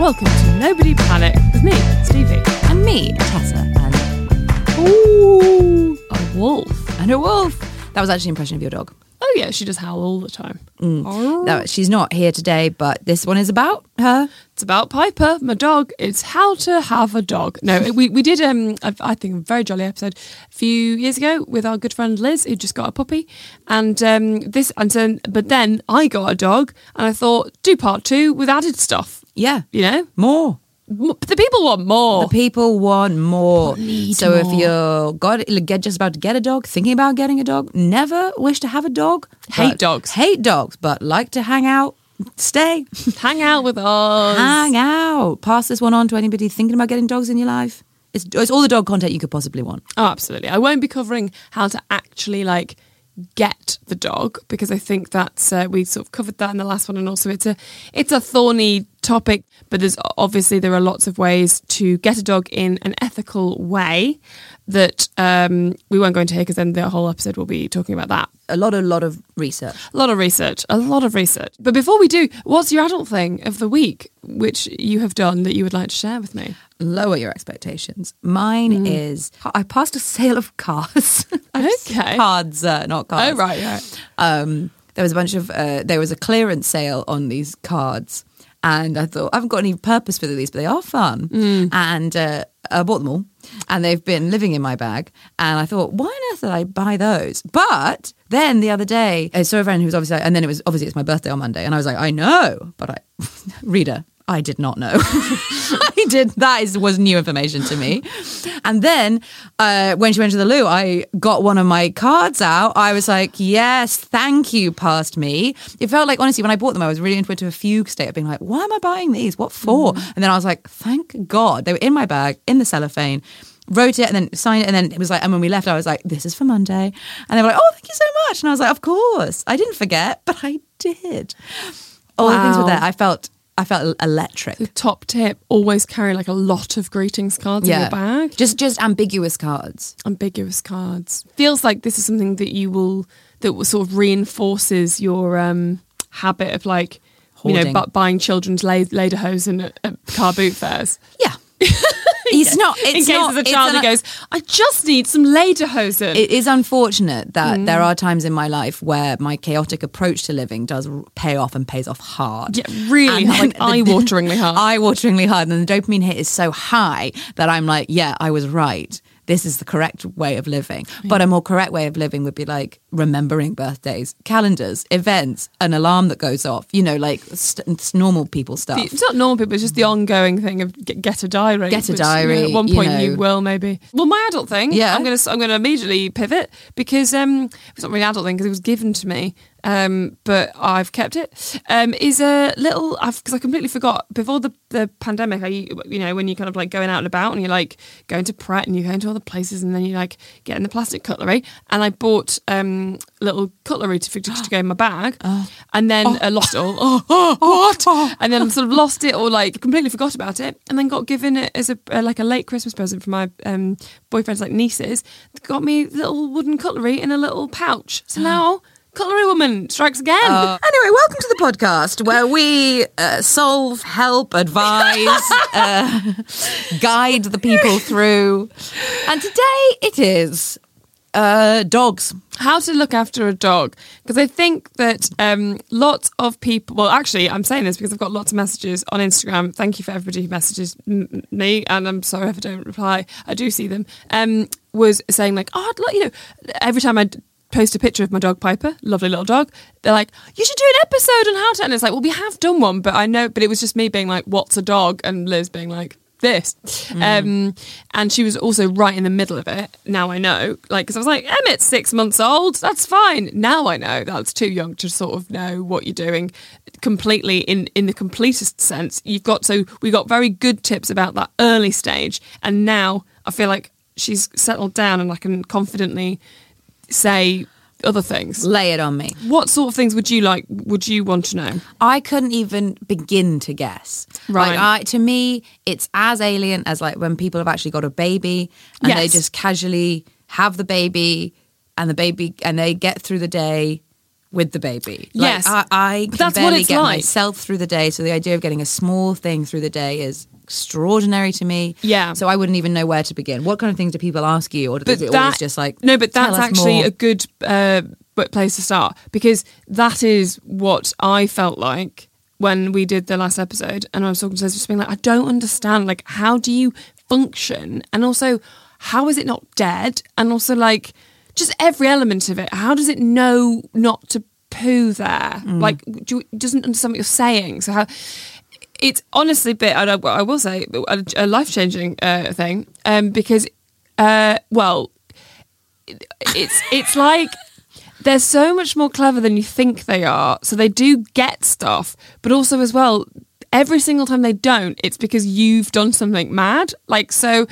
Welcome to Nobody Panic with me, Stevie. And me, Tessa. And ooh, a wolf. And a wolf. That was actually an impression of your dog. Oh yeah, she does howl all the time. Mm. Oh. No, she's not here today, but this one is about her. It's about Piper, my dog. It's how to have a dog. No, we did, I think, a very jolly episode a few years ago with our good friend Liz, who just got a puppy. And but then I got a dog, and I thought, do part two with added stuff. Yeah. You know? More. The people want more. The people want more. So more. If you're just about to get a dog, thinking about getting a dog, never wish to have a dog. Hate dogs, but like to hang out, stay. Hang out with us. Hang out. Pass this one on to anybody thinking about getting dogs in your life. It's all the dog content you could possibly want. Oh, absolutely. I won't be covering how to actually get the dog, because I think that's we sort of covered that in the last one, and also it's a thorny topic, but there are lots of ways to get a dog in an ethical way that we won't go into here, because then the whole episode will be talking about that. A lot of research. But before we do, what's your adult thing of the week which you have done that you would like to share with me? Lower your expectations. Mine is I passed a sale of cars. Okay. Cards, not cars. Oh, right, yeah. There was a clearance sale on these cards, and I thought, I haven't got any purpose for these, but they are fun. Mm. And I bought them all, and they've been living in my bag. And I thought, why on earth did I buy those? But then the other day, I saw a friend who was it's my birthday on Monday. And I was like, I know. But I did not know. That was new information to me. And then when she went to the loo, I got one of my cards out. I was like, yes, thank you, past me. It felt like, honestly, when I bought them, I was really into a fugue state of being like, why am I buying these? What for? Mm. And then I was like, thank God. They were in my bag, in the cellophane. Wrote it and then signed it, and then it was like, and when we left, I was like, this is for Monday. And they were like, oh, thank you so much. And I was like, of course. I didn't forget, but I did. All the things were there. I felt electric. The top tip, always carry a lot of greetings cards in your bag. Just ambiguous cards. Ambiguous cards. Feels like this is something that that sort of reinforces your habit of hoarding. Buying children's lederhosen at car boot fairs. Yeah. In case there's a child who goes, I just need some lederhosen. It is unfortunate that there are times in my life where my chaotic approach to living does pay off, and pays off hard. Yeah, really hard. Eye-wateringly hard. Eye-wateringly hard. And the dopamine hit is so high that I'm like, yeah, I was right. This is the correct way of living. Yeah. But a more correct way of living would be remembering birthdays, calendars, events, an alarm that goes off, it's normal people stuff. It's not normal people, it's just the ongoing thing of get a diary. Get a diary. At one point you will maybe. Well, my adult thing, I'm going to immediately pivot, because it's not really an adult thing because it was given to me. But I've kept it, is a little, because I completely forgot before the pandemic, when you're kind of going out and about, and you're going to Pret and you're going to all the places, and then you're getting the plastic cutlery, and I bought little cutlery to go in my bag, and then lost it all. And then sort of lost it, or completely forgot about it, and then got given it as a late Christmas present from my boyfriend's nieces. Got me little wooden cutlery in a little pouch, so now Cutlery woman strikes again. Anyway, welcome to the podcast where we solve, help, advise, guide the people through. And today it is dogs. How to look after a dog. Because I think that lots of people... Well, actually, I'm saying this because I've got lots of messages on Instagram. Thank you for everybody who messages me. And I'm sorry if I don't reply. I do see them. Was saying like, oh, I'd like, you know, every time I post a picture of my dog Piper, lovely little dog, they're like, you should do an episode on how to, and it's like, well, we have done one, but I know, but it was just me being like, what's a dog, and Liz being like this. And she was also right in the middle of it. Now I know, like, because I was like, Emmett's 6 months old, that's fine. Now I know that's too young to sort of know what you're doing completely in the completest sense. You've got, so we got very good tips about that early stage, and now I feel like she's settled down and I can confidently say other things. Lay it on me. What sort of things would you like? Would you want to know? I couldn't even begin to guess. Right. Like, to me, it's as alien as like when people have actually got a baby and yes, they just casually have the baby and they get through the day with the baby. Like, yes. I can that's barely get like myself through the day. So the idea of getting a small thing through the day is extraordinary to me. Yeah. So I wouldn't even know where to begin. What kind of things do people ask you? Or is it always just like, no, but that's actually more a good place to start, because that is what I felt like when we did the last episode, and I was talking to this, just being like, I don't understand, like, how do you function? And also, how is it not dead? And also, like, just every element of it. How does it know not to poo there? Like, it doesn't understand what you're saying. So how... It's honestly I will say, a life-changing thing, because, well, it's like they're so much more clever than you think they are. So they do get stuff, but also as well, every single time they don't, it's because you've done something mad. Like, so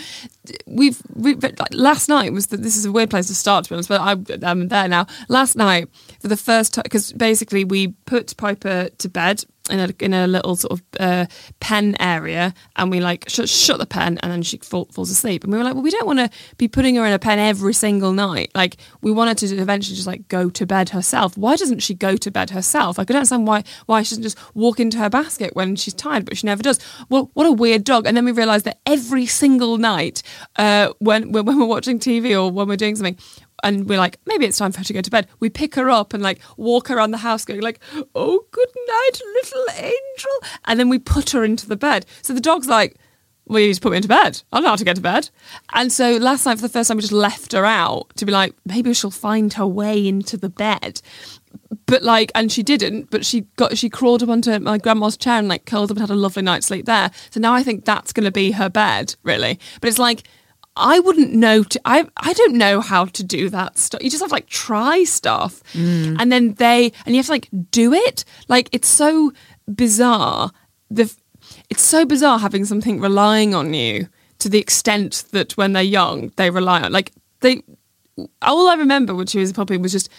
last night was that, this is a weird place to start, to be honest, but I'm there now. Last night, for the first time, because basically we put Piper to bed in a little sort of pen area, and we like shut the pen, and then she falls asleep, and we were like, well, we don't want to be putting her in a pen every single night. Like, we wanted to eventually just like go to bed herself. Why doesn't she go to bed herself? I couldn't understand why she doesn't just walk into her basket when she's tired, but she never does. Well, what a weird dog. And then we realised that every single night when we're watching TV or when we're doing something, and we're like, maybe it's time for her to go to bed, we pick her up and like walk around the house going like, oh, good night, little angel. And then we put her into the bed. So the dog's like, well, you just put me into bed. I don't know how to get to bed. And so last night, for the first time, we just left her out to be like, maybe she'll find her way into the bed. But like, and she didn't, but she crawled up onto my grandma's chair and like curled up and had a lovely night's sleep there. So now I think that's going to be her bed, really. But it's like, I wouldn't know. I don't know how to do that stuff. You just have to like try stuff, and then you have to like do it. Like, it's so bizarre. It's so bizarre having something relying on you to the extent that when they're young, they rely on All I remember when she was a puppy was just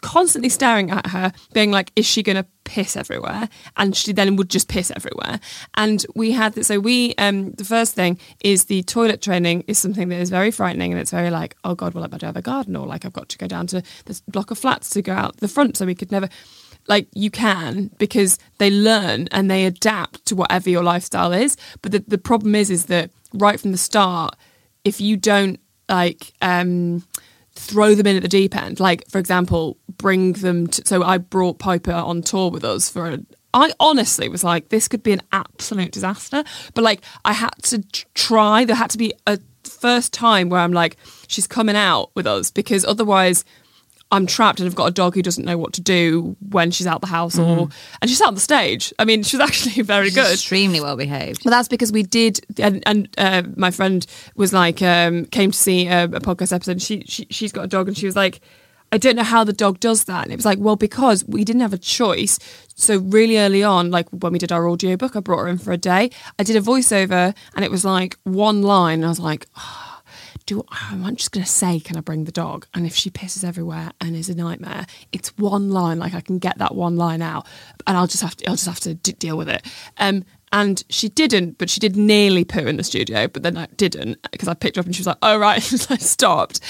constantly staring at her, being like, is she going to piss everywhere? And she then would just piss everywhere. And we had that. So the first thing is, the toilet training is something that is very frightening, and it's very like, oh God, well, I better have a garden, or like, I've got to go down to this block of flats to go out the front. So we could never... Like, you can, because they learn and they adapt to whatever your lifestyle is. But the problem is that right from the start, if you don't like throw them in at the deep end, like, for example, bring them to... So I brought Piper on tour with us I honestly was like, this could be an absolute disaster. But like, I had to try. There had to be a first time where I'm like, she's coming out with us, because otherwise I'm trapped and I've got a dog who doesn't know what to do when she's out the house, and she's out on the stage. I mean, she's actually she's good. Extremely well behaved. Well, that's because we did, and my friend was like, came to see a podcast episode, and she's got a dog, and she was like, I don't know how the dog does that. And it was like, well, because we didn't have a choice. So really early on, like when we did our audio book, I brought her in for a day. I did a voiceover and it was like one line, and I was like, I'm just going to say, can I bring the dog? And if she pisses everywhere and is a nightmare, it's one line. Like, I can get that one line out, and I'll just have to deal with it. And she didn't, but she did nearly poo in the studio, but then I didn't, because I picked her up and she was like, oh, right. I stopped.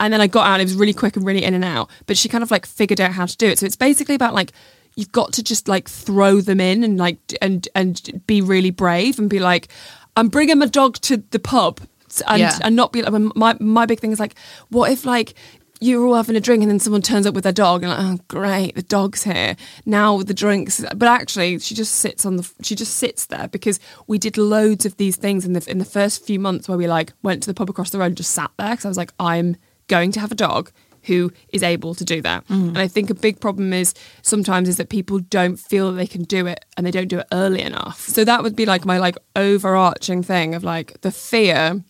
And then I got out and it was really quick and really in and out. But she kind of like figured out how to do it. So it's basically about like, you've got to just like throw them in and like, and be really brave and be like, I'm bringing my dog to the pub and not be like, my big thing is like, what if like, you're all having a drink and then someone turns up with their dog and like, oh great, the dog's here. Now the drinks, but actually she just sits there because we did loads of these things in the first few months where we like went to the pub across the road and just sat there because I was like, I'm going to have a dog who is able to do that. Mm. And I think a big problem is sometimes is that people don't feel that they can do it and they don't do it early enough. So that would be like my like overarching thing of like the fear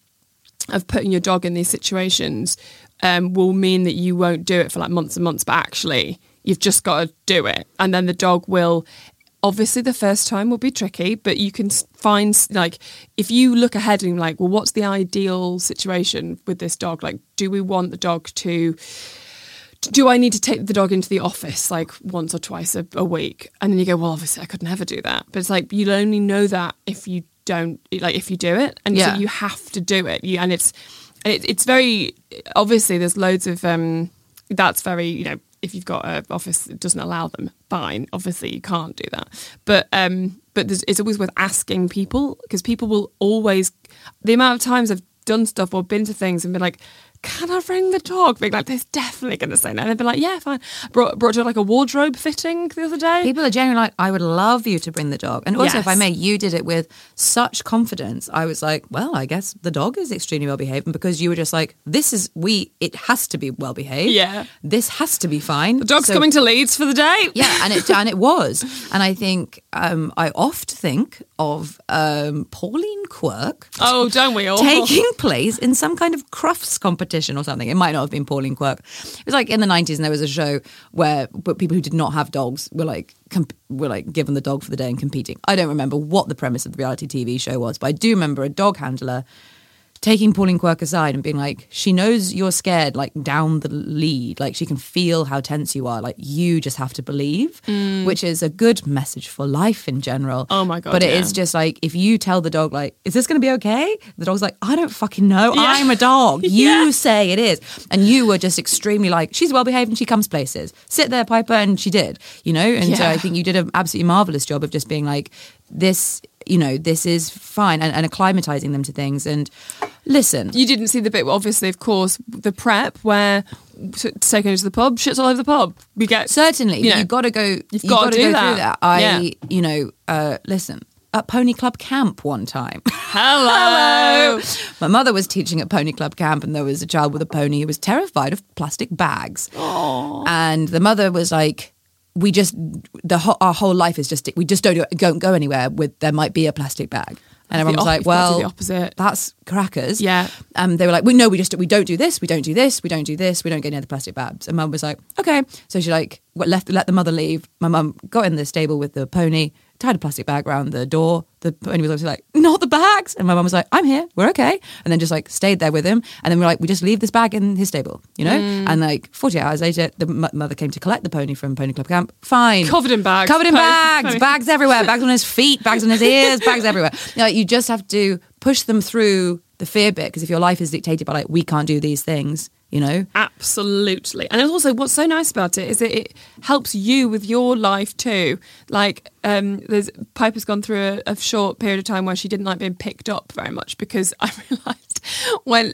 of putting your dog in these situations will mean that you won't do it for like months and months, but actually you've just got to do it. And then the dog will, obviously the first time will be tricky, but you can find like, if you look ahead and like, well, what's the ideal situation with this dog? Like, do we want the dog to, do I need to take the dog into the office like once or twice a week? And then you go, well, obviously I could never do that. But it's like, you'll only know that if you don't, like if you do it. And so you have to do it. It's very, obviously there's loads of, that's very, you know, if you've got an office that doesn't allow them, fine, obviously you can't do that. But it's always worth asking people because people will always, the amount of times I've done stuff or been to things and been like, can I bring the dog? Being like, they're definitely going to say no. And they've been like, yeah, fine. Brought to like a wardrobe fitting the other day. People are generally like, I would love you to bring the dog. And also, if I may, you did it with such confidence. I was like, well, I guess the dog is extremely well-behaved. And because you were just like, it has to be well-behaved. Yeah. This has to be fine. The dog's coming to Leeds for the day. Yeah, and it was. And I think, I oft think of Pauline Quirk. Oh, don't we all? Taking place in some kind of Crufts competition or something. It might not have been Pauline Quirk. It was like in the 90s, and there was a show where people who did not have dogs were like given the dog for the day and competing. I don't remember what the premise of the reality TV show was, but I do remember a dog handler taking Pauline Quirk aside and being like, she knows you're scared, like down the lead, like she can feel how tense you are, like you just have to believe, which is a good message for life in general. Oh my God. But it is just like, if you tell the dog like, is this going to be okay? The dog's like, I don't fucking know. Yeah. I'm a dog. You say it is. And you were just extremely like, she's well behaved and she comes places. Sit there, Piper. And she did, you know? And so I think you did an absolutely marvelous job of just being like, this, you know, this is fine, and acclimatizing them to things. And listen, you didn't see the bit, obviously, of course, the prep where to take her to the pub, shit's all over the pub. We get certainly, you know, you've got to go through that. Listen, at Pony Club camp one time. Hello. My mother was teaching at Pony Club camp, and there was a child with a pony who was terrified of plastic bags. Aww. And the mother was like, our whole life is just, we just don't go anywhere with, there might be a plastic bag. And everyone was like, well, that's crackers. Yeah. And they were like, we don't do this. We don't do this. We don't do this. We don't get any other plastic bags. And mum was like, okay. So she like let the mother leave. My mum got in the stable with the pony, tied a plastic bag around the door. The pony was obviously like, not the bags. And my mum was like, I'm here. We're okay. And then just like stayed there with him. And then we're like, we just leave this bag in his stable, you know? Mm. And like 48 hours later, the mother came to collect the pony from Pony Club camp. Fine. Covered in bags. Bags everywhere. Bags on his feet. Bags on his ears. Bags everywhere. You know, you just have to push them through the fear bit. Because if your life is dictated by like, we can't do these things, you know? Absolutely. And also what's so nice about it is that it helps you with your life too. Like Piper's gone through a short period of time where she didn't like being picked up very much, because I realised when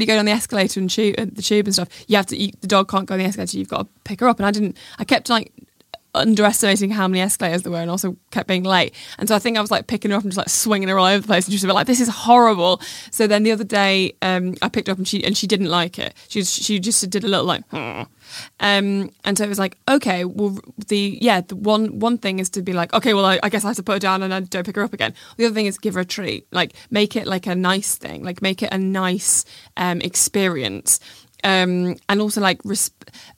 you go down the escalator and the tube and stuff, the dog can't go on the escalator, you've got to pick her up. And I kept like underestimating how many escalators there were, and also kept being late. And so I think I was like picking her up and just like swinging her all over the place, and she was a bit like, this is horrible. So then the other day I picked her up, and she didn't like it. She just did a little like and so it was like, okay, well the one thing is to be like, okay, well I guess I have to put her down and I don't pick her up again. The other thing is give her a treat, like make it like a nice thing, like make it a nice experience. And also like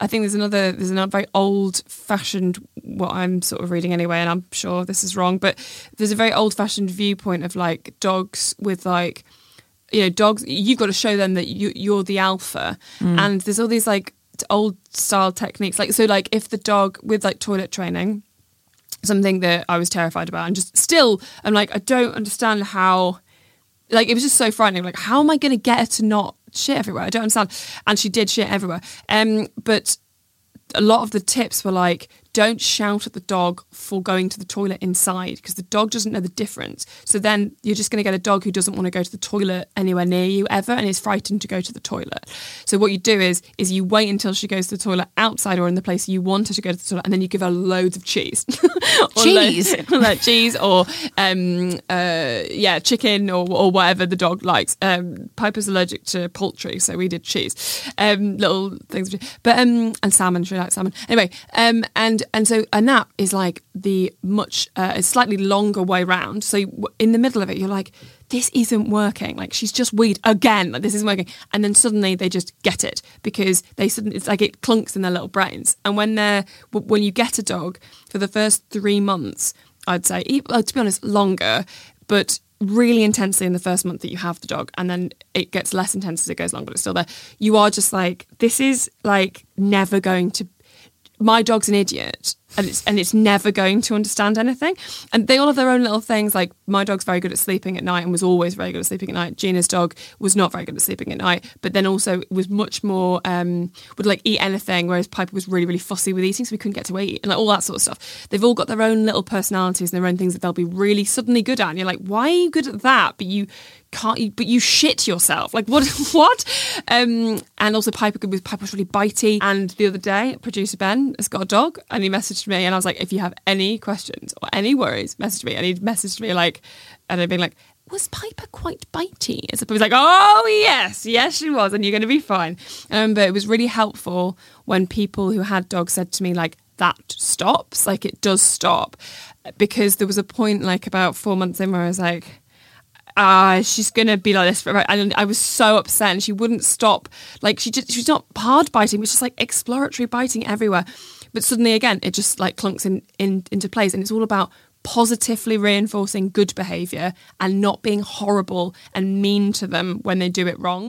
I think there's another very old fashioned, what I'm sort of reading anyway, and I'm sure this is wrong, but there's a very old fashioned viewpoint of like dogs with like, you know, dogs, you've got to show them that you're the alpha. And there's all these like old style techniques, like so like if the dog with like toilet training, something that I was terrified about, and just still I'm like, I don't understand how, like it was just so frightening, like how am I going to get her to not shit everywhere. I don't understand. And she did shit everywhere. But a lot of the tips were like, don't shout at the dog for going to the toilet inside, because the dog doesn't know the difference. So then you're just going to get a dog who doesn't want to go to the toilet anywhere near you ever and is frightened to go to the toilet. So what you do is you wait until she goes to the toilet outside or in the place you want her to go to the toilet, and then you give her loads of cheese. Or chicken or whatever the dog likes. Piper's allergic to poultry, so we did cheese. Little things. But, and salmon, she likes salmon. Anyway, and so a nap is like the much a slightly longer way round. So in the middle of it, you're like, this isn't working. Like, she's just weed again. Like, this isn't working. And then suddenly they just get it, because they suddenly, it's like it clunks in their little brains. And when you get a dog for the first 3 months, I'd say, to be honest, longer, but really intensely in the first month that you have the dog, and then it gets less intense as it goes along, but it's still there. You are just like, this is like never going to. My dog's an idiot, and it's never going to understand anything. And they all have their own little things. Like, my dog's very good at sleeping at night and was always very good at sleeping at night. Gina's dog was not very good at sleeping at night, but then also was much more would like eat anything, whereas Piper was really, really fussy with eating, so we couldn't get to eat and like all that sort of stuff. They've all got their own little personalities and their own things that they'll be really suddenly good at. And you're like, why are you good at that? But you can't, but you shit yourself. Like, what? And also Piper's really bitey. And the other day, producer Ben has got a dog, and he messaged me, and I was like, if you have any questions or any worries, message me. And he messaged me like, and I've been like, was Piper quite bitey? And so he was like, oh yes she was, and you're going to be fine. But it was really helpful when people who had dogs said to me like, that stops, like it does stop. Because there was a point like about 4 months in where I was like, she's going to be like this forever. And I was so upset, and she wouldn't stop. Like, she's not hard biting, it's just like exploratory biting everywhere. But suddenly again, it just like clunks into place. And it's all about positively reinforcing good behaviour and not being horrible and mean to them when they do it wrong.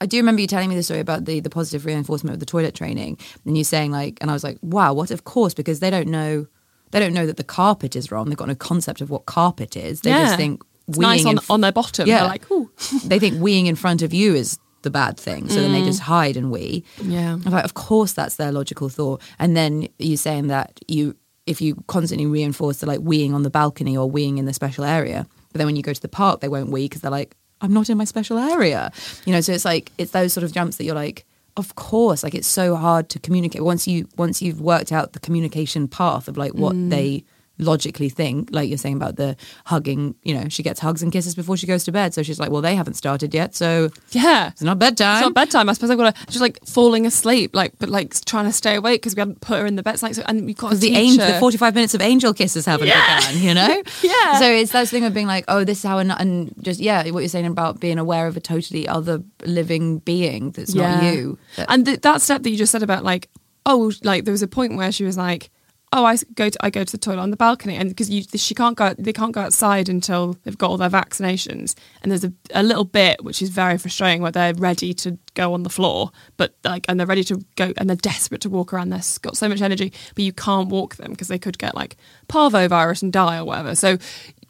I do remember you telling me the story about the positive reinforcement of the toilet training, and you saying like, and I was like, wow, what? Of course, because they don't know that the carpet is wrong. They've got no concept of what carpet is. They just think it's nice on their bottom. Yeah, they're like, ooh. They think weeing in front of you is the bad thing, so then they just hide and wee. Yeah, I'm like, of course, that's their logical thought. And then you saying that if you constantly reinforce the like weeing on the balcony or weeing in the special area, but then when you go to the park, they won't wee because they're like, I'm not in my special area, you know. So it's like, it's those sort of jumps that you're like, of course, like it's so hard to communicate once you've worked out the communication path of like what they logically think. Like you're saying about the hugging, you know, she gets hugs and kisses before she goes to bed, so she's like, well, they haven't started yet, so yeah, it's not bedtime. I suppose I've got to, she's like falling asleep, like, but like trying to stay awake because we haven't put her in the bed. It's like, so, and we've got the 45 minutes of angel kisses haven't begun, you know. Yeah, so it's that thing of being like, oh, this is how, and just what you're saying about being aware of a totally other living being that's not you. And that step that you just said about like, oh, like there was a point where she was like, oh, I go to the toilet on the balcony, and because they can't go outside until they've got all their vaccinations. And there's a little bit which is very frustrating where they're ready to go on the floor, but and they're ready to go and they're desperate to walk around. They've got so much energy, but you can't walk them because they could get parvo virus and die or whatever. So.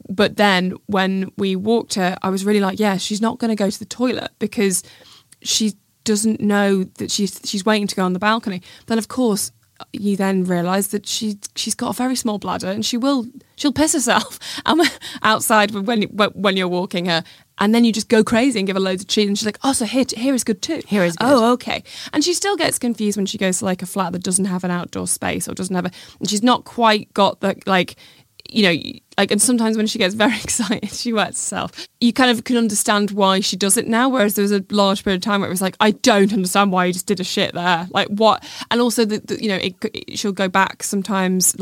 But then when we walked her, I was really she's not going to go to the toilet because she doesn't know that she's waiting to go on the balcony. Then, of course, you then realise that she's got a very small bladder and she'll piss herself outside when you're walking her. And then you just go crazy and give her loads of cheese. And she's like, oh, so here is good too. Here is good. Oh, okay. And she still gets confused when she goes to a flat that doesn't have an outdoor space or doesn't have and she's not quite got the. And sometimes when she gets very excited, she wets herself. You kind of can understand why she does it now, whereas there was a large period of time where it was I don't understand why you just did a shit there. What? And also, she'll go back sometimes,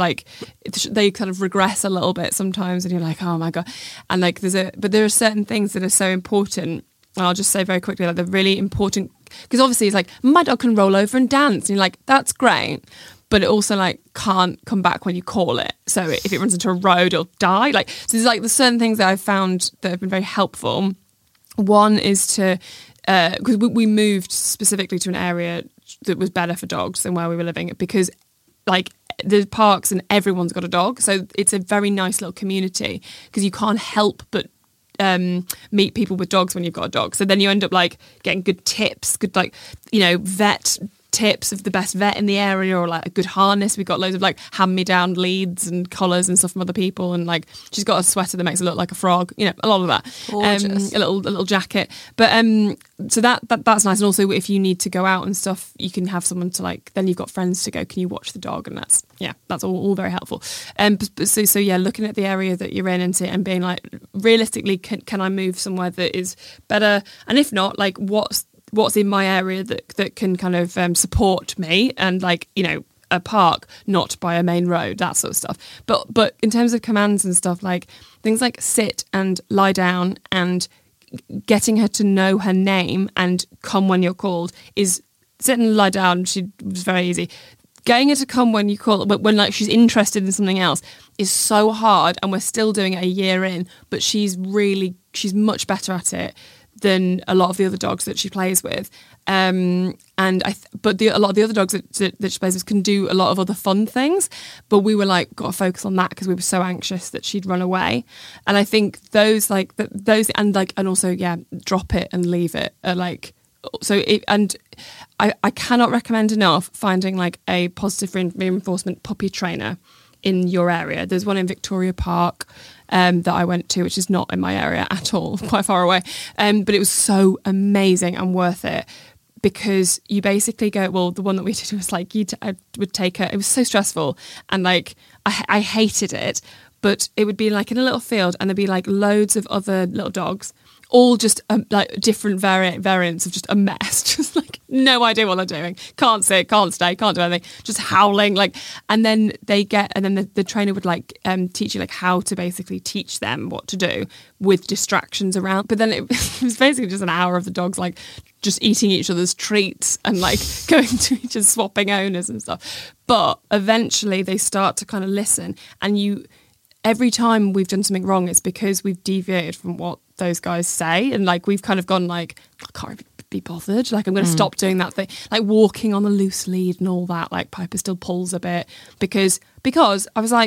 they kind of regress a little bit sometimes, and you're oh my God. And but there are certain things that are so important. And I'll just say very quickly, they're really important, because obviously it's my dog can roll over and dance. And you're that's great. But it also can't come back when you call it. So if it runs into a road, it'll die. So there's there's certain things that I've found that have been very helpful. One is to because we moved specifically to an area that was better for dogs than where we were living, because there's parks and everyone's got a dog, so it's a very nice little community because you can't help but meet people with dogs when you've got a dog. So then you end up getting good tips, good vet tips of the best vet in the area, or a good harness. We got loads of hand-me-down leads and collars and stuff from other people, and she's got a sweater that makes her look like a frog, a lot of that. Gorgeous. A little jacket, but so that's nice. And also, if you need to go out and stuff, you can have someone to then you've got friends to go, can you watch the dog? And that's all very helpful. So looking at the area that you're in and being realistically, can I move somewhere that is better, and if not, what's in my area that can kind of support me, and a park, not by a main road, that sort of stuff. But in terms of commands and stuff, things like sit and lie down and getting her to know her name and come when you're called is sit and lie down. She was very easy. Getting her to come when you call, when she's interested in something else, is so hard, and we're still doing it a year in. But she's much better at it than a lot of the other dogs that she plays with, but a lot of the other dogs that she plays with can do a lot of other fun things. But we were got to focus on that because we were so anxious that she'd run away. And I think those, and drop it and leave it are I cannot recommend enough finding a positive reinforcement puppy trainer in your area. There's one in Victoria Park that I went to, which is not in my area at all, quite far away. But it was so amazing and worth it, because you basically go, well, the one that we did was I would take her. It was so stressful, and I hated it, but it would be in a little field, and there'd be loads of other little dogs, all just different variants of just a mess, just no idea what they're doing, can't sit, can't stay, can't do anything, just howling, and then the trainer would teach you how to basically teach them what to do with distractions around. But then it was basically just an hour of the dogs just eating each other's treats and going to each other, swapping owners and stuff. But eventually they start to kind of listen, and every time we've done something wrong, it's because we've deviated from what those guys say, and we've kind of gone I can't be bothered. I'm going to stop doing that thing, walking on the loose lead and all that. Piper still pulls a bit because I was I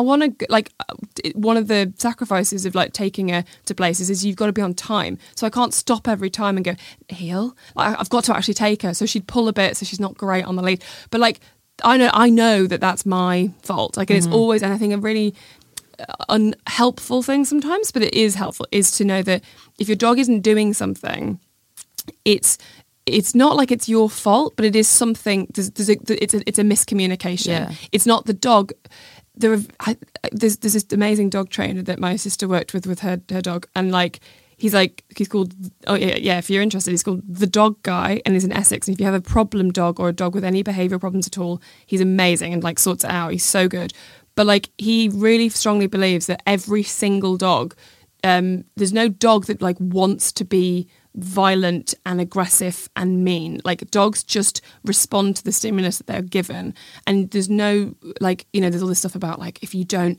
want to one of the sacrifices of taking her to places is you've got to be on time. So I can't stop every time and go heel. I've got to actually take her. So she'd pull a bit, so she's not great on the lead. But I know that that's my fault. It's always, and I think I'm really unhelpful thing sometimes, but it is helpful, is to know that if your dog isn't doing something, it's not it's your fault, but it is something. It's a miscommunication. Yeah. It's not the dog. There's this amazing dog trainer that my sister worked with her dog, and he's called, if you're interested, he's called The Dog Guy, and he's in Essex. And if you have a problem dog or a dog with any behavioural problems at all, he's amazing and sorts it out. He's so good. But he really strongly believes that every single dog, there's no dog that wants to be violent and aggressive and mean. Like, dogs just respond to the stimulus that they're given, and there's no, like, you know, there's all this stuff about, like, if you don't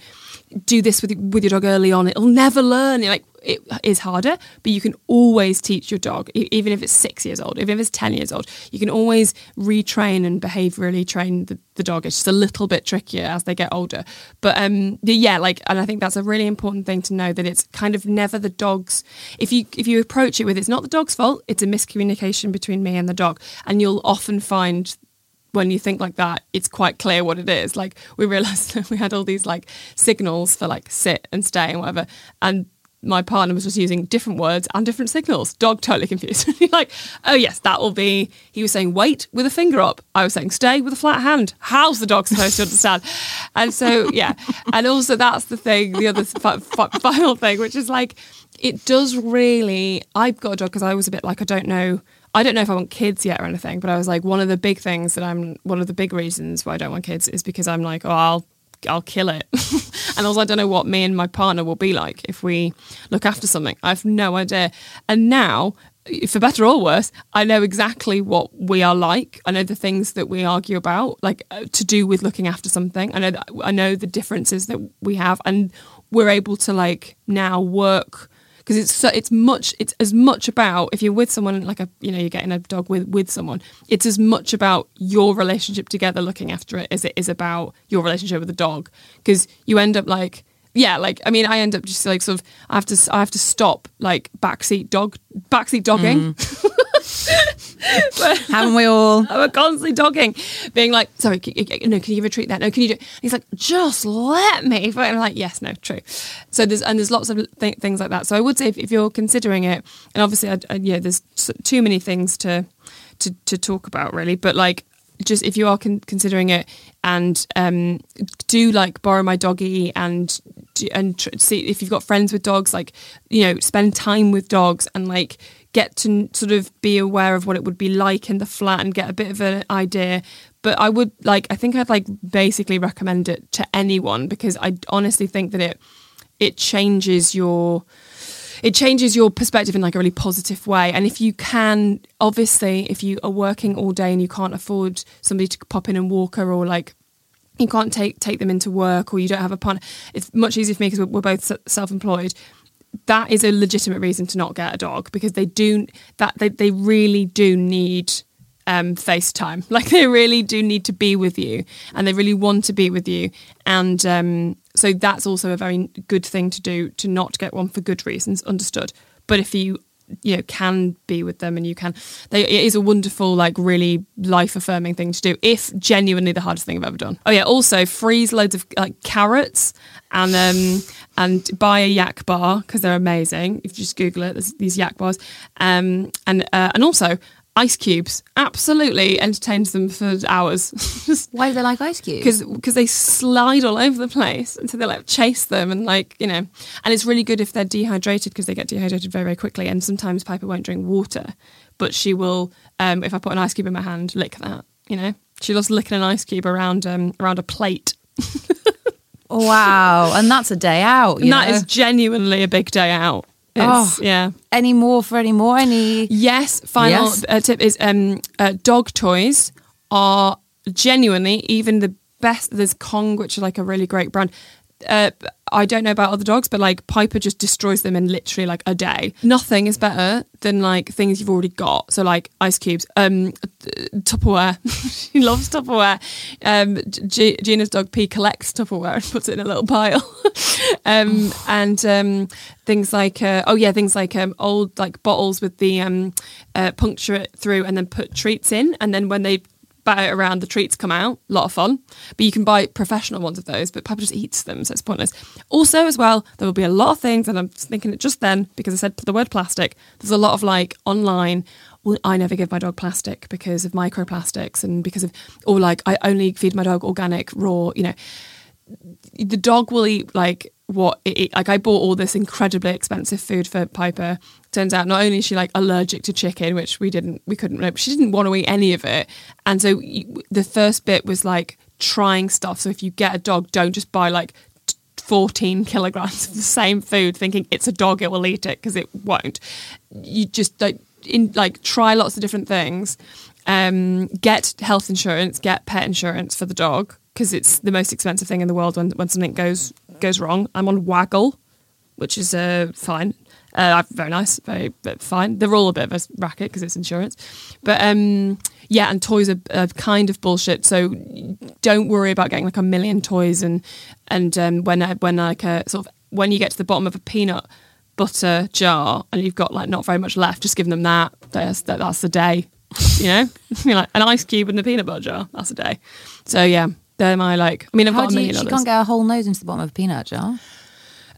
do this with your dog early on, it'll never learn. You're like, it is harder, but you can always teach your dog, even if it's 6 years old, even if it's 10 years old, you can always retrain and behaviorally train the dog. It's just a little bit trickier as they get older, but and I think that's a really important thing to know, that it's kind of never the dog's, if you approach it with, it's not the dog's fault, it's a miscommunication between me and the dog. And you'll often find, when you think like that, it's quite clear what it is. Like, we realized that we had all these like signals for like sit and stay and whatever, and my partner was just using different words and different signals. Dog totally confused. Like, oh yes, that will be, he was saying wait with a finger up, I was saying stay with a flat hand. How's the dog supposed to understand? And so yeah, and also that's the thing, the other final thing, which is like, it does really, I've got a dog because I was a bit like, I don't know if I want kids yet or anything, but I was like, one of the big reasons why I don't want kids is because I'm like, oh, I'll kill it. And also, I don't know what me and my partner will be like if we look after something. I have no idea. And now, for better or worse, I know exactly what we are like. I know the things that we argue about, like to do with looking after something. I know the differences that we have, and we're able to like now work, because it's as much about, if you're with someone, like you're getting a dog with someone, it's as much about your relationship together looking after it as it is about your relationship with the dog. Because you end up like, yeah, like, I mean, I end up just like sort of, I have to stop like backseat dogging. But, haven't we all? I'm constantly dogging, being like, sorry, can you give a treat that? No, can you do it? And he's like, just let me. And I'm like, yes, no, true. So there's lots of things like that. So I would say if you're considering it, and obviously, there's too many things to talk about really, but like, just if you are considering it, and do like borrow my doggy and see if you've got friends with dogs, like, spend time with dogs and like get to sort of be aware of what it would be like in the flat and get a bit of an idea. But I think I'd like basically recommend it to anyone, because I honestly think that it changes your perspective in like a really positive way. And if you can, obviously, if you are working all day and you can't afford somebody to pop in and walk her, or like you can't take them into work, or you don't have a partner, it's much easier for me because we're both self-employed. That is a legitimate reason to not get a dog, because they really do need FaceTime. Like, they really do need to be with you, and they really want to be with you. And so that's also a very good thing to do, to not get one for good reasons, understood. But if you can be with them, and it is a wonderful, like, really life affirming thing to do. If genuinely the hardest thing I've ever done. Oh yeah, also freeze loads of like carrots and buy a yak bar, because they're amazing. If you just Google it, there's these yak bars, and also ice cubes. Absolutely entertains them for hours. Why do they like ice cubes? Because they slide all over the place, and so they like chase them, and like, and it's really good if they're dehydrated, because they get dehydrated very, very quickly. And sometimes Piper won't drink water, but she will, if I put an ice cube in my hand, lick that. She loves licking an ice cube around a plate. Wow, and that's a day out. And that is genuinely a big day out. Yes. Tip is dog toys are genuinely even the best. There's Kong, which is like a really great brand. I don't know about other dogs, but like Piper just destroys them in literally like a day. Nothing is better than like things you've already got. So like ice cubes, Tupperware. She loves Tupperware. Gina's dog P collects Tupperware and puts it in a little pile. Things like old like bottles with the puncture it through and then put treats in, and then when they batter it around, the treats come out. A lot of fun. But you can buy professional ones of those, but Papa just eats them, so it's pointless. Also as well, there will be a lot of things, and I'm thinking it just then because I said the word plastic, there's a lot of like online, well, I never give my dog plastic because of microplastics, and because of, or like, I only feed my dog organic raw. The dog will eat like what it eat. Like, I bought all this incredibly expensive food for Piper. Turns out not only is she like allergic to chicken, which we couldn't know, but she didn't want to eat any of it. And so the first bit was like trying stuff. So if you get a dog, don't just buy like 14 kilograms of the same food thinking it's a dog, it will eat it, because it won't. You just try lots of different things. Get health insurance, get pet insurance for the dog, because it's the most expensive thing in the world when something goes wrong. I'm on Waggel, which is fine. Very nice, but fine. They're all a bit of a racket because it's insurance. But and toys are kind of bullshit. So don't worry about getting like a million toys. And when you get to the bottom of a peanut butter jar and you've got like not very much left, just give them that. That's the day, you know. You're like an ice cube in the peanut butter jar. That's the day. So yeah, they're my like. I mean, I've got a million. She can't get a whole nose into the bottom of a peanut jar.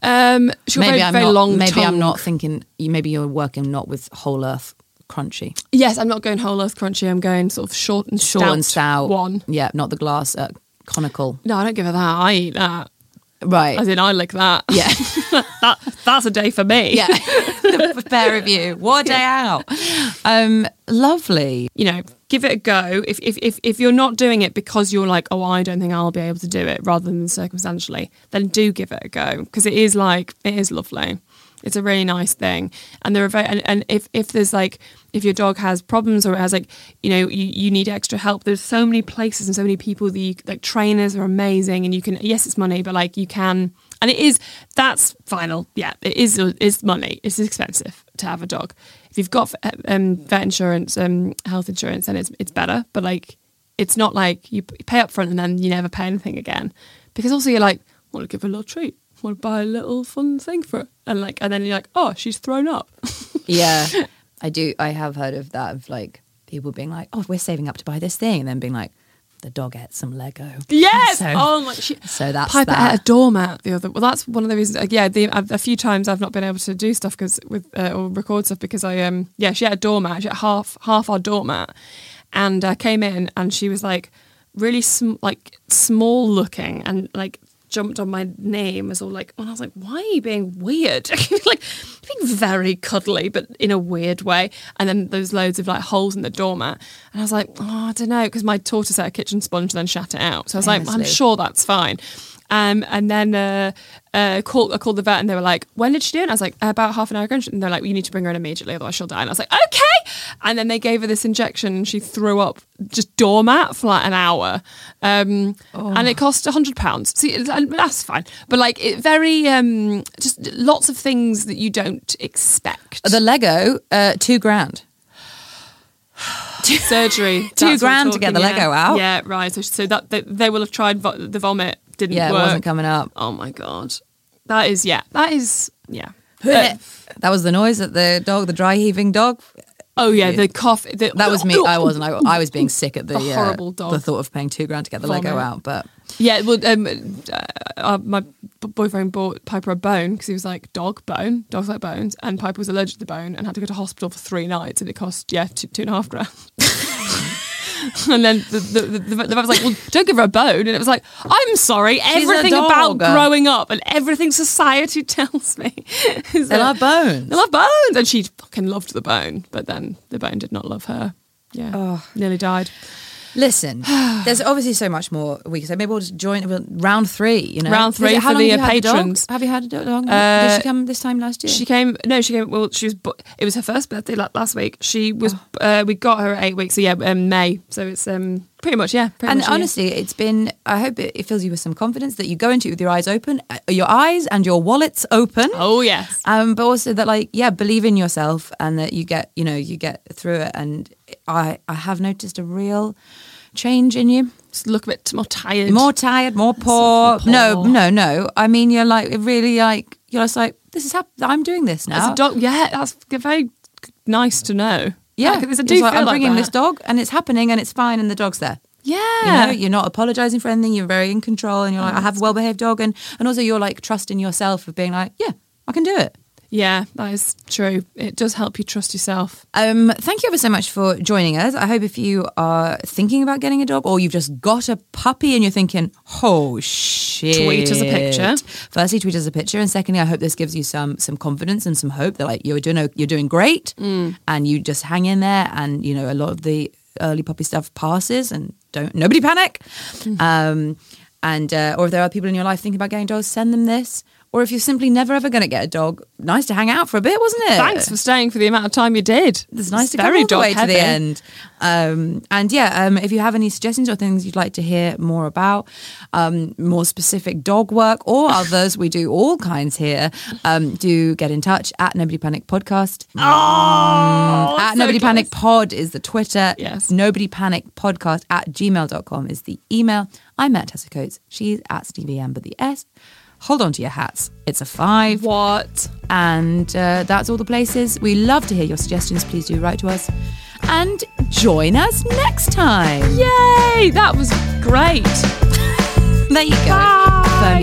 I'm not thinking. Maybe you're working not with Whole Earth Crunchy. Yes, I'm not going Whole Earth Crunchy. I'm going sort of short and stout one. Yeah, not the glass conical. No, I don't give her that. I eat that. Right. As in, I lick that. Yeah, that's a day for me. Yeah, the pair of you. What a day out. Lovely. You know, give it a go. If you're not doing it because you're like, oh, I don't think I'll be able to do it, rather than circumstantially, then do give it a go, because it is lovely. It's a really nice thing, and there are if there's like, if your dog has problems or it has like, you know, you need extra help, there's so many places and so many people that trainers are amazing, and you can, yes, it's money, but like you can, and it is, that's final. Yeah, it is money. It's expensive to have a dog. If you've got vet insurance, health insurance, then it's better. But like, it's not like you pay up front and then you never pay anything again, because also you're like, I want to give her a little treat. Want to buy a little fun thing for it, and then you're like, oh, she's thrown up. Yeah, I do. I have heard of that, of like people being like, oh, we're saving up to buy this thing, and then being like, the dog ate some Lego. Yes. So that's Piper that. Ate a doormat the other. Well, that's one of the reasons. A few times I've not been able to do stuff or record stuff because she ate a doormat. She ate half our doormat, and I came in and she was like really small looking and like. Jumped on my knee and was all like, and I was like, why are you being weird? Like, being very cuddly, but in a weird way. And then there's loads of like holes in the doormat. And I was like, oh, I don't know, because my tortoise ate a kitchen sponge and then shat it out. So I was like, I'm sure that's fine. And then I called the vet and they were like, when did she do it? And I was like, about half an hour ago. And they're like, you need to bring her in immediately, otherwise she'll die. And I was like, okay. And then they gave her this injection and she threw up just doormat for like an hour. And it cost £100. See, that's fine. But like, it very, just lots of things that you don't expect. The Lego, £2,000. Surgery. £2,000 to get the Lego out. Yeah, right. So that they will have tried the vomit. Didn't work. It wasn't coming up. Oh my God. That is, yeah. That was the noise that the dry heaving dog. Oh yeah, the cough. That was me. I wasn't. I was being sick at the horrible dog. The thought of paying £2,000 to get the Lego out. But yeah, well, my boyfriend bought Piper a bone because he was like, dog bone. Dogs like bones. And Piper was allergic to the bone and had to go to hospital for 3 nights, and it cost £2,500. And then the was like, well, don't give her a bone. And it was like, I'm sorry, everything about growing up and everything society tells me is that I love bones. And she fucking loved the bone, but then the bone did not love her. Yeah. Oh. Nearly died. Listen, there's obviously so much more we can say. Maybe we'll just join round 3, you know. Round 3 for the patrons. Have you had a dog? Did she come this time last year? It was her first birthday last week. She was, we got her at 8 weeks, so yeah, May. So it's pretty much, yeah. Honestly, it's been, I hope it fills you with some confidence that you go into it with your eyes open, your eyes and your wallets open. Oh, yes. But also that believe in yourself and that you get through it. And I have noticed a real change in you. Just look a bit more tired, more poor. No. I mean, you're like really like, you're just like, this is how I'm doing this now. As a dog, yeah, that's very nice to know. Yeah, I'm bringing this dog and it's happening and it's fine and the dog's there. Yeah, you know, you're not apologising for anything. You're very in control and you're like, I have a well-behaved dog, and also you're like trusting yourself of being like, yeah, I can do it. Yeah, that is true. It does help you trust yourself. Thank you ever so much for joining us. I hope if you are thinking about getting a dog or you've just got a puppy and you're thinking, oh shit. Tweet us a picture. Firstly, tweet us a picture, and secondly, I hope this gives you some confidence and some hope that like you're doing great, and you just hang in there, and you know a lot of the early puppy stuff passes, and nobody panic. And or if there are people in your life thinking about getting dogs, send them this. Or if you're simply never ever going to get a dog, nice to hang out for a bit, wasn't it? Thanks for staying for the amount of time you did. It's nice to go all the way to the end. And yeah, if you have any suggestions or things you'd like to hear more about, more specific dog work or others, we do all kinds here. Do get in touch at Nobody Panic Podcast. Oh, at Nobody Panic Pod is the Twitter. Yes. Nobody Panic Podcast at gmail.com is the email. I'm at Tessa Coates. She's at Stevie Amber the S. Hold on to your hats. It's a 5. What? And that's all the places. We love to hear your suggestions. Please do write to us. And join us next time. Yay! That was great. There you go. Bye.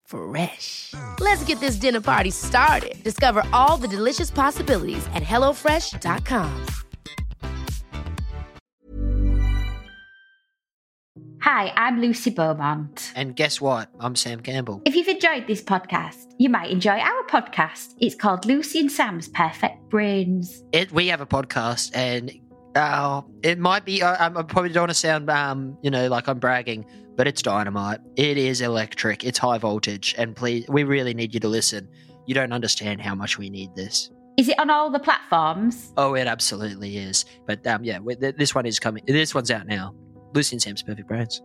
Fresh. Let's get this dinner party started. Discover all the delicious possibilities at HelloFresh.com. Hi, I'm Lucy Beaumont. And guess what? I'm Sam Campbell. If you've enjoyed this podcast, you might enjoy our podcast. It's called Lucy and Sam's Perfect Brains. We have a podcast, and it might be, I probably don't want to sound, like I'm bragging, but it's dynamite. It is electric. It's high voltage. And please, we really need you to listen. You don't understand how much we need this. Is it on all the platforms? Oh, it absolutely is. But this one's out now. Lucy and Sam's Perfect Brains.